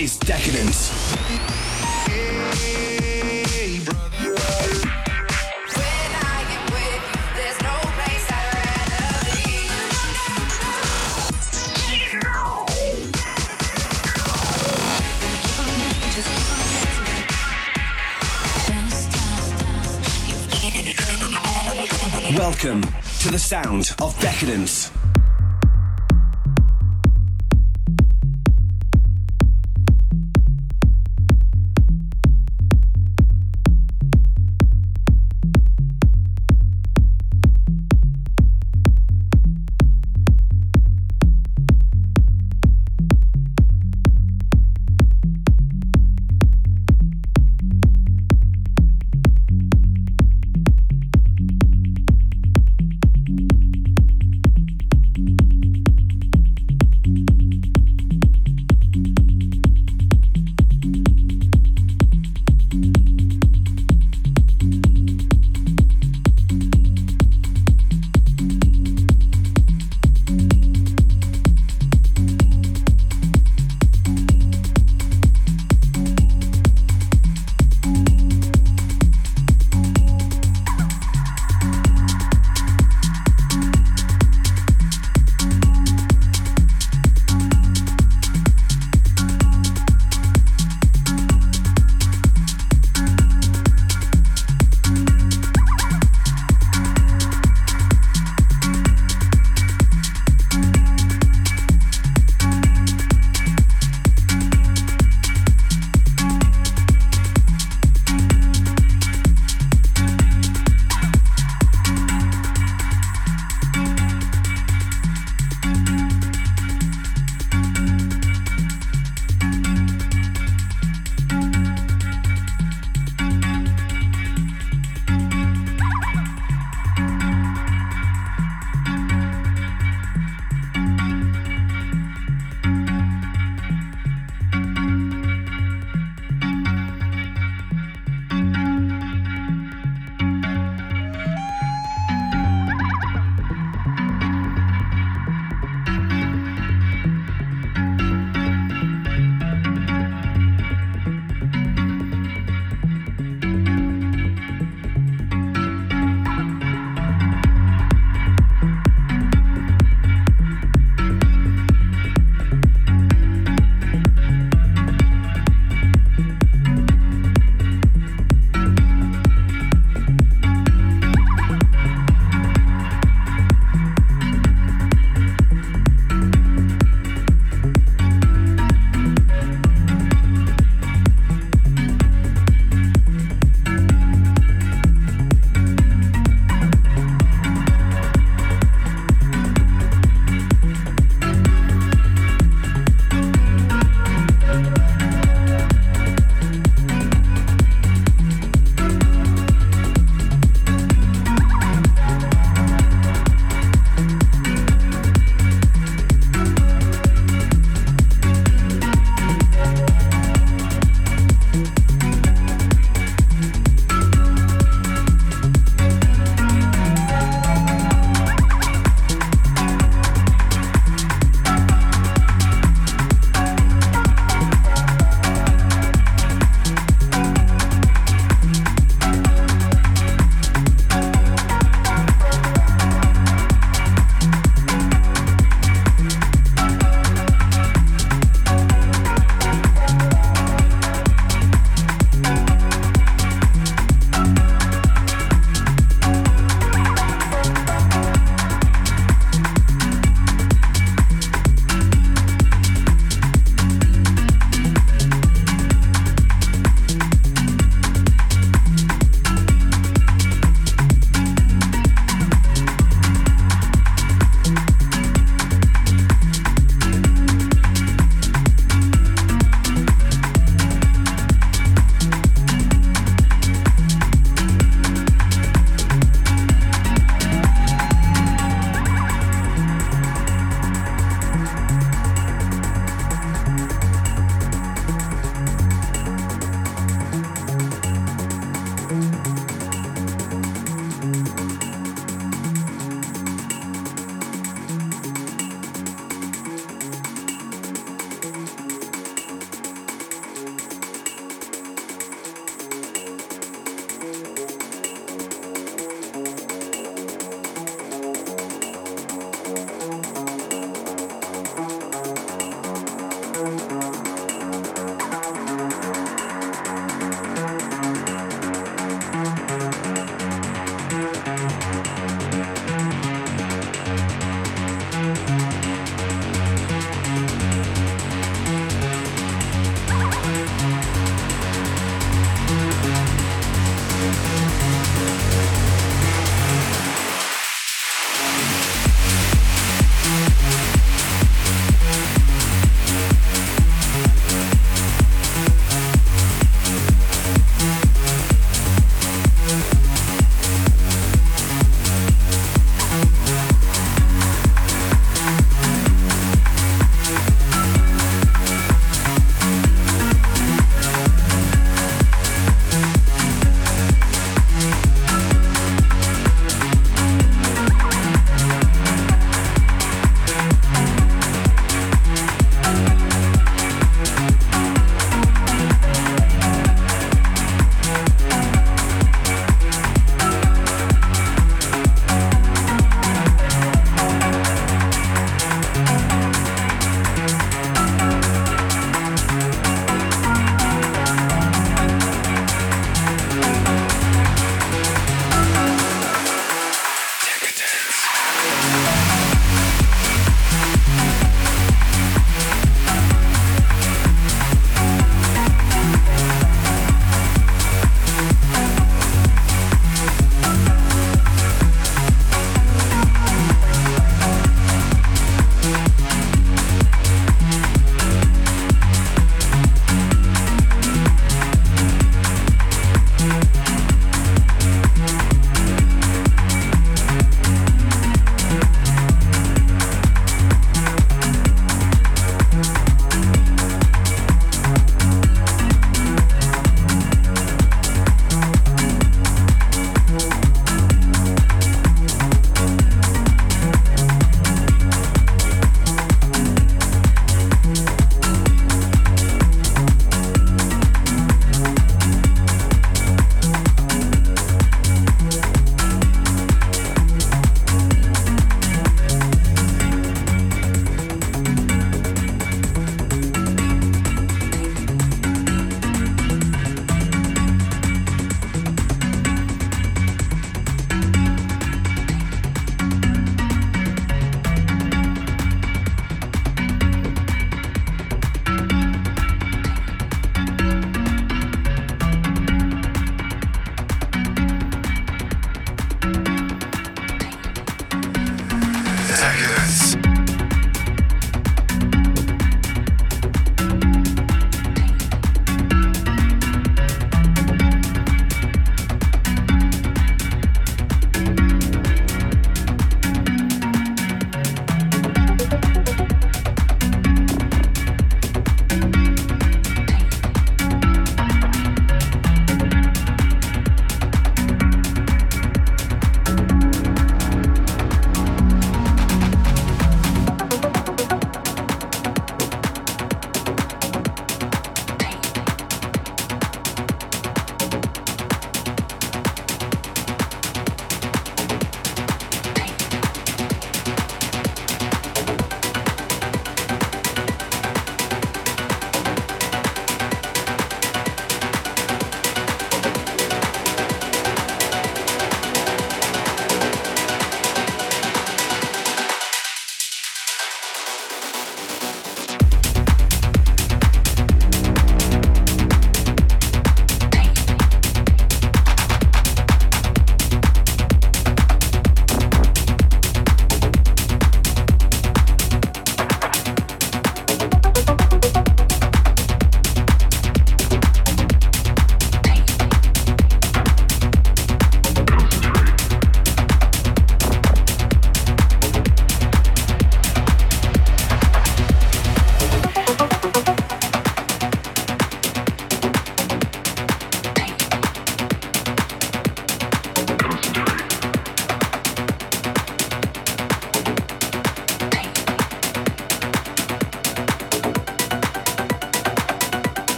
is decadence. Welcome to the sound of decadence.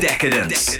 Decadence.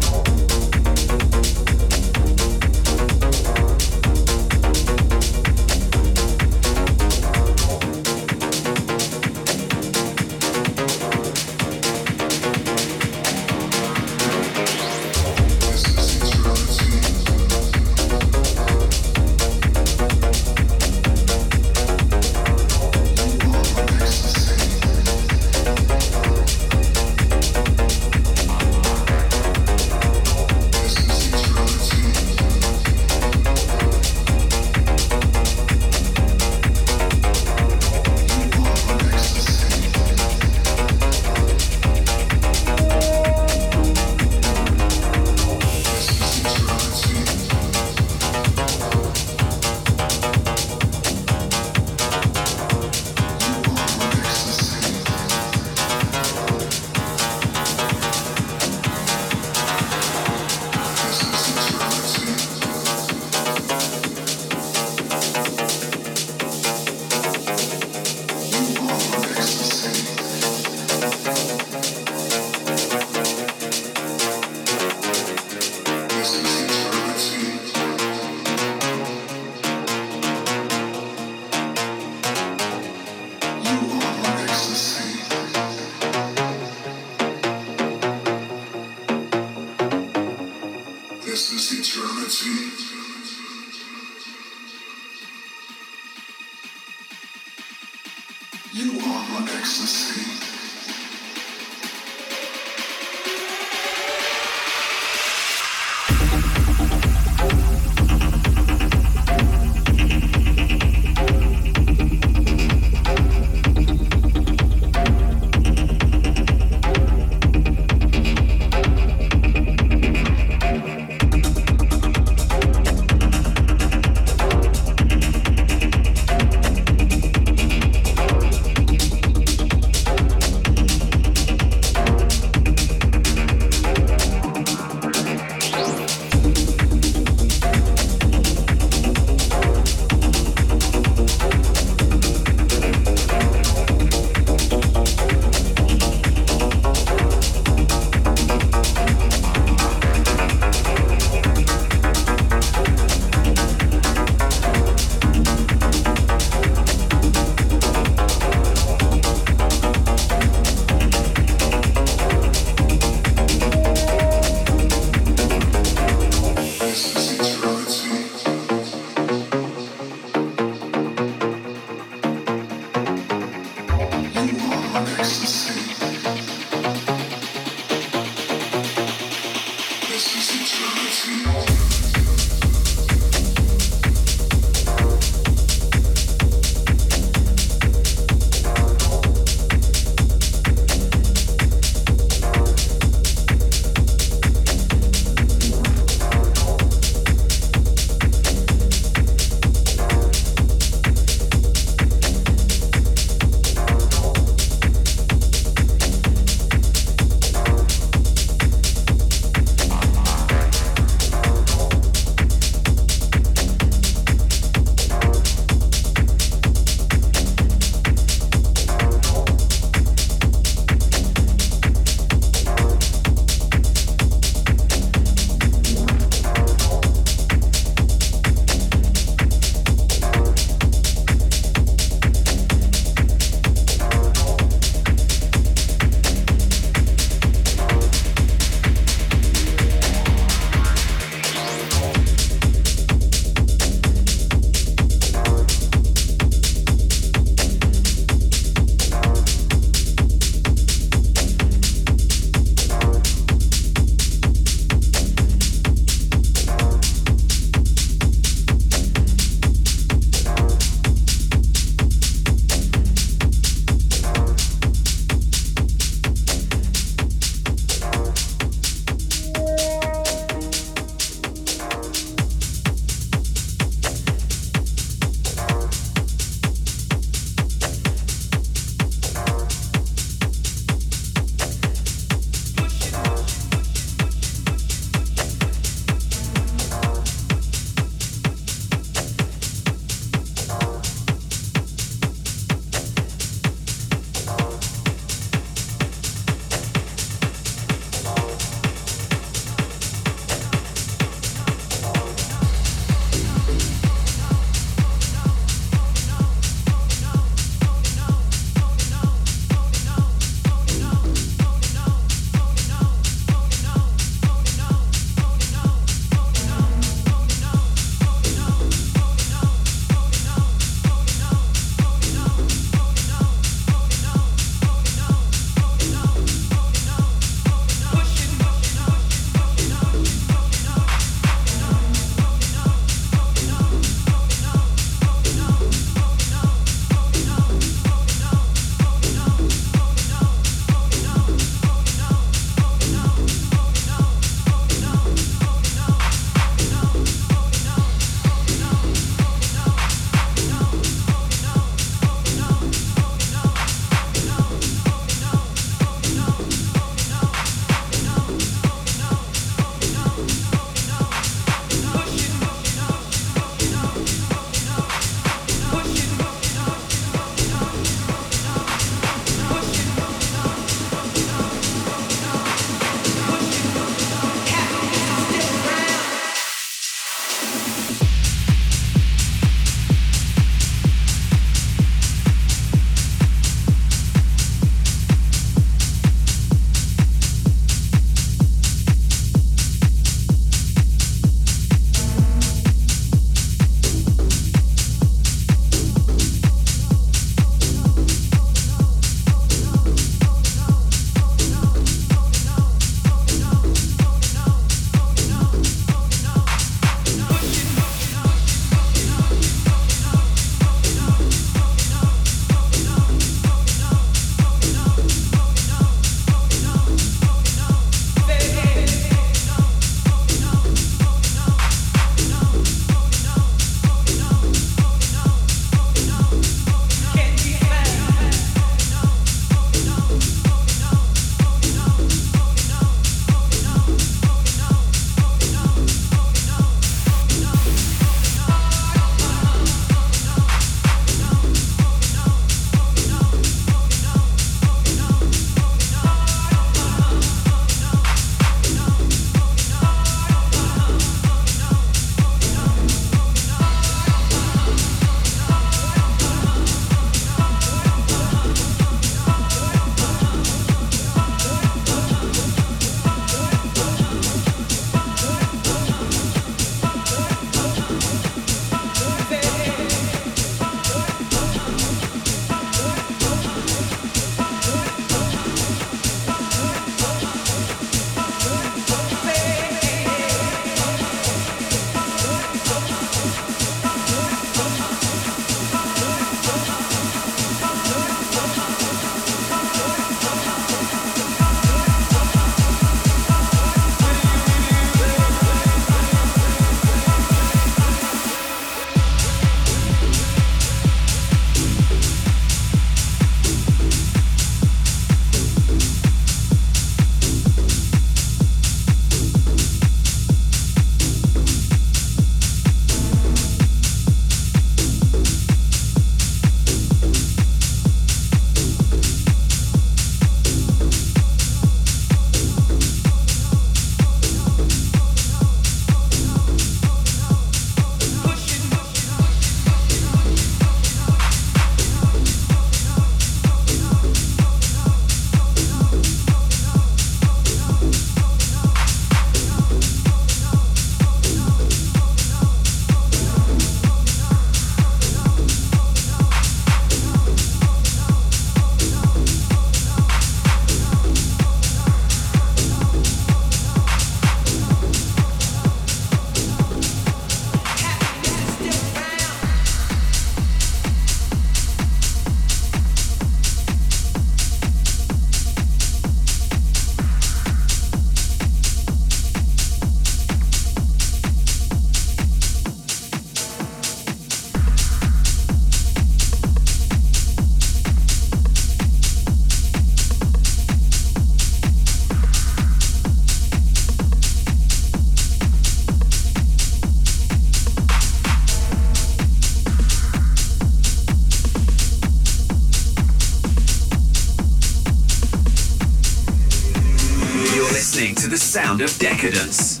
the sound of decadence.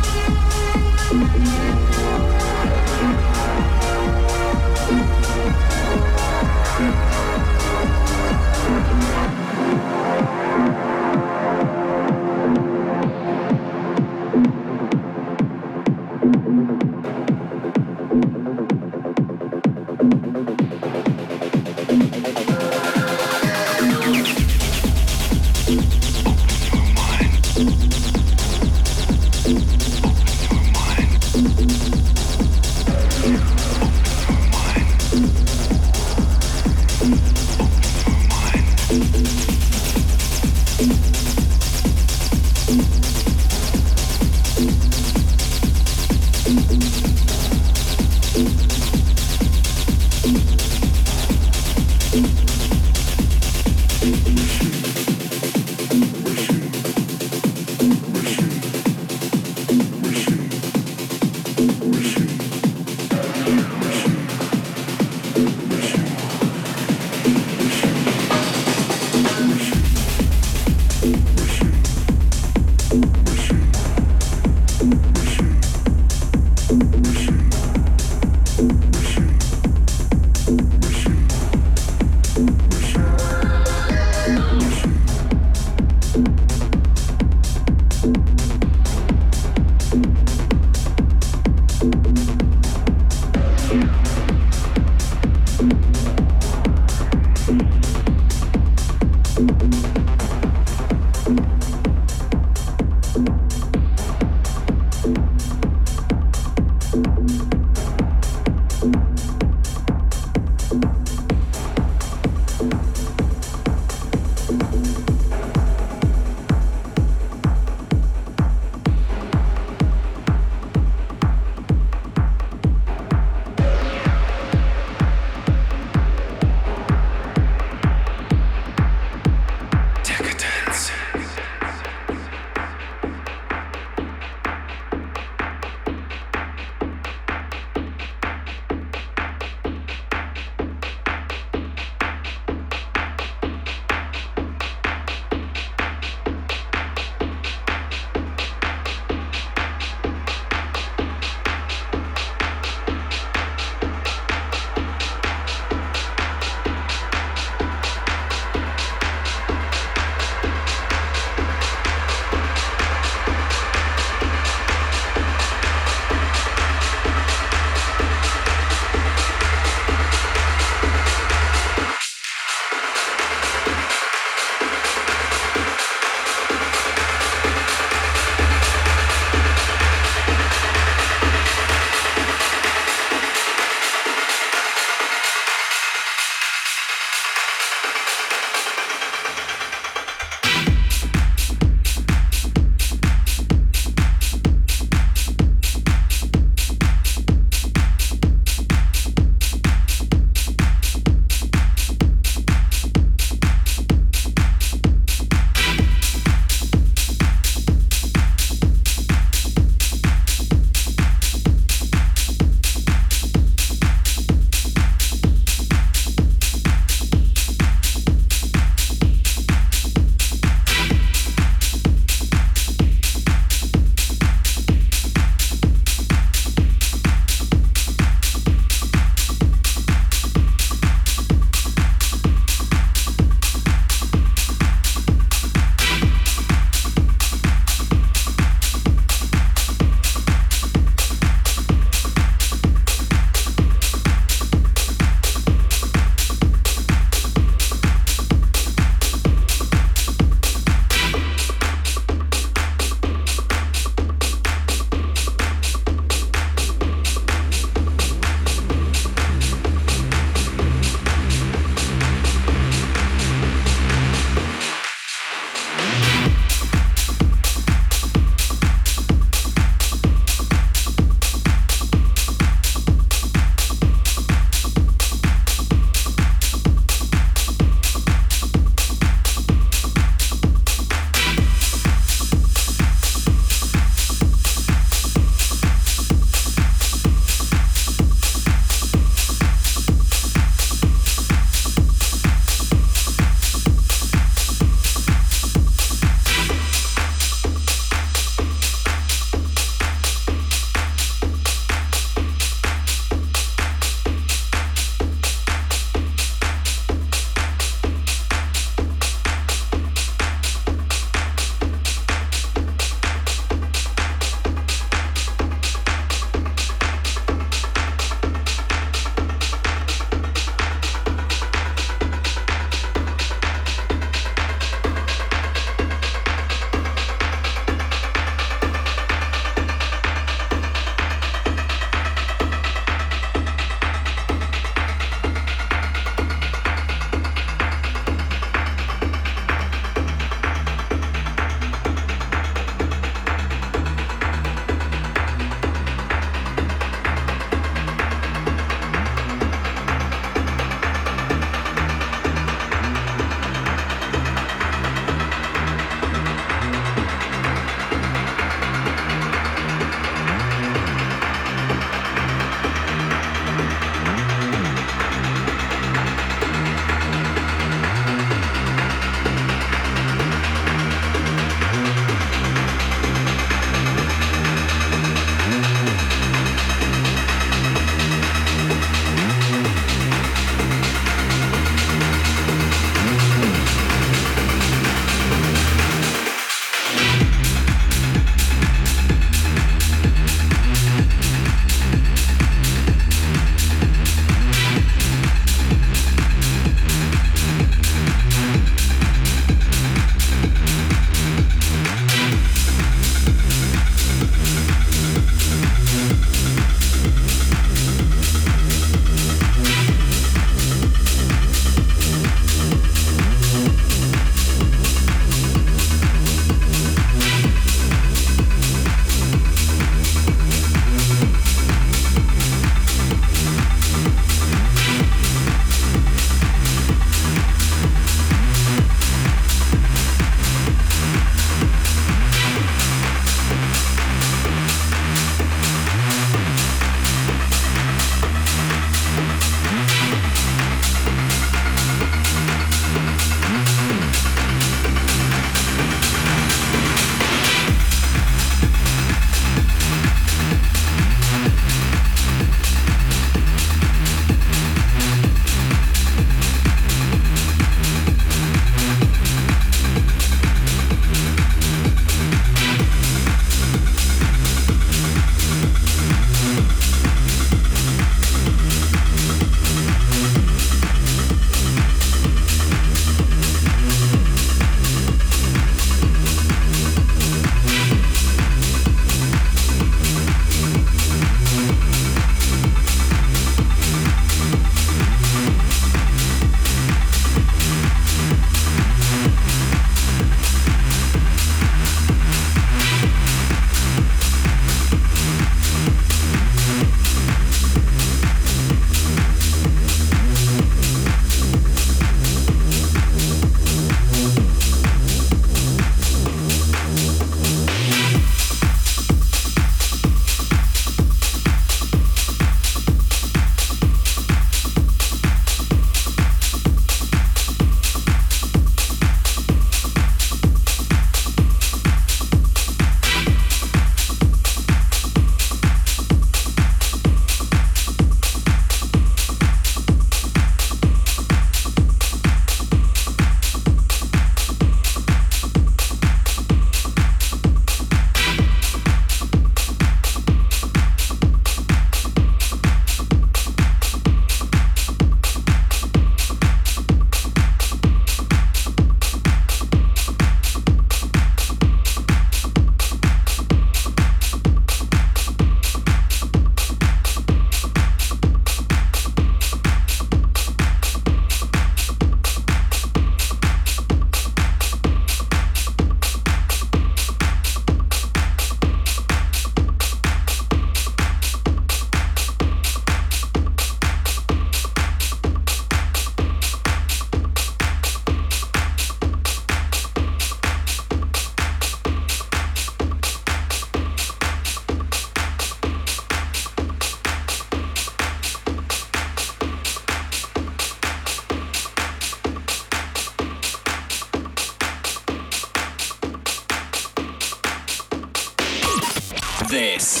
This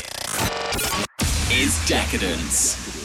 is Decadence.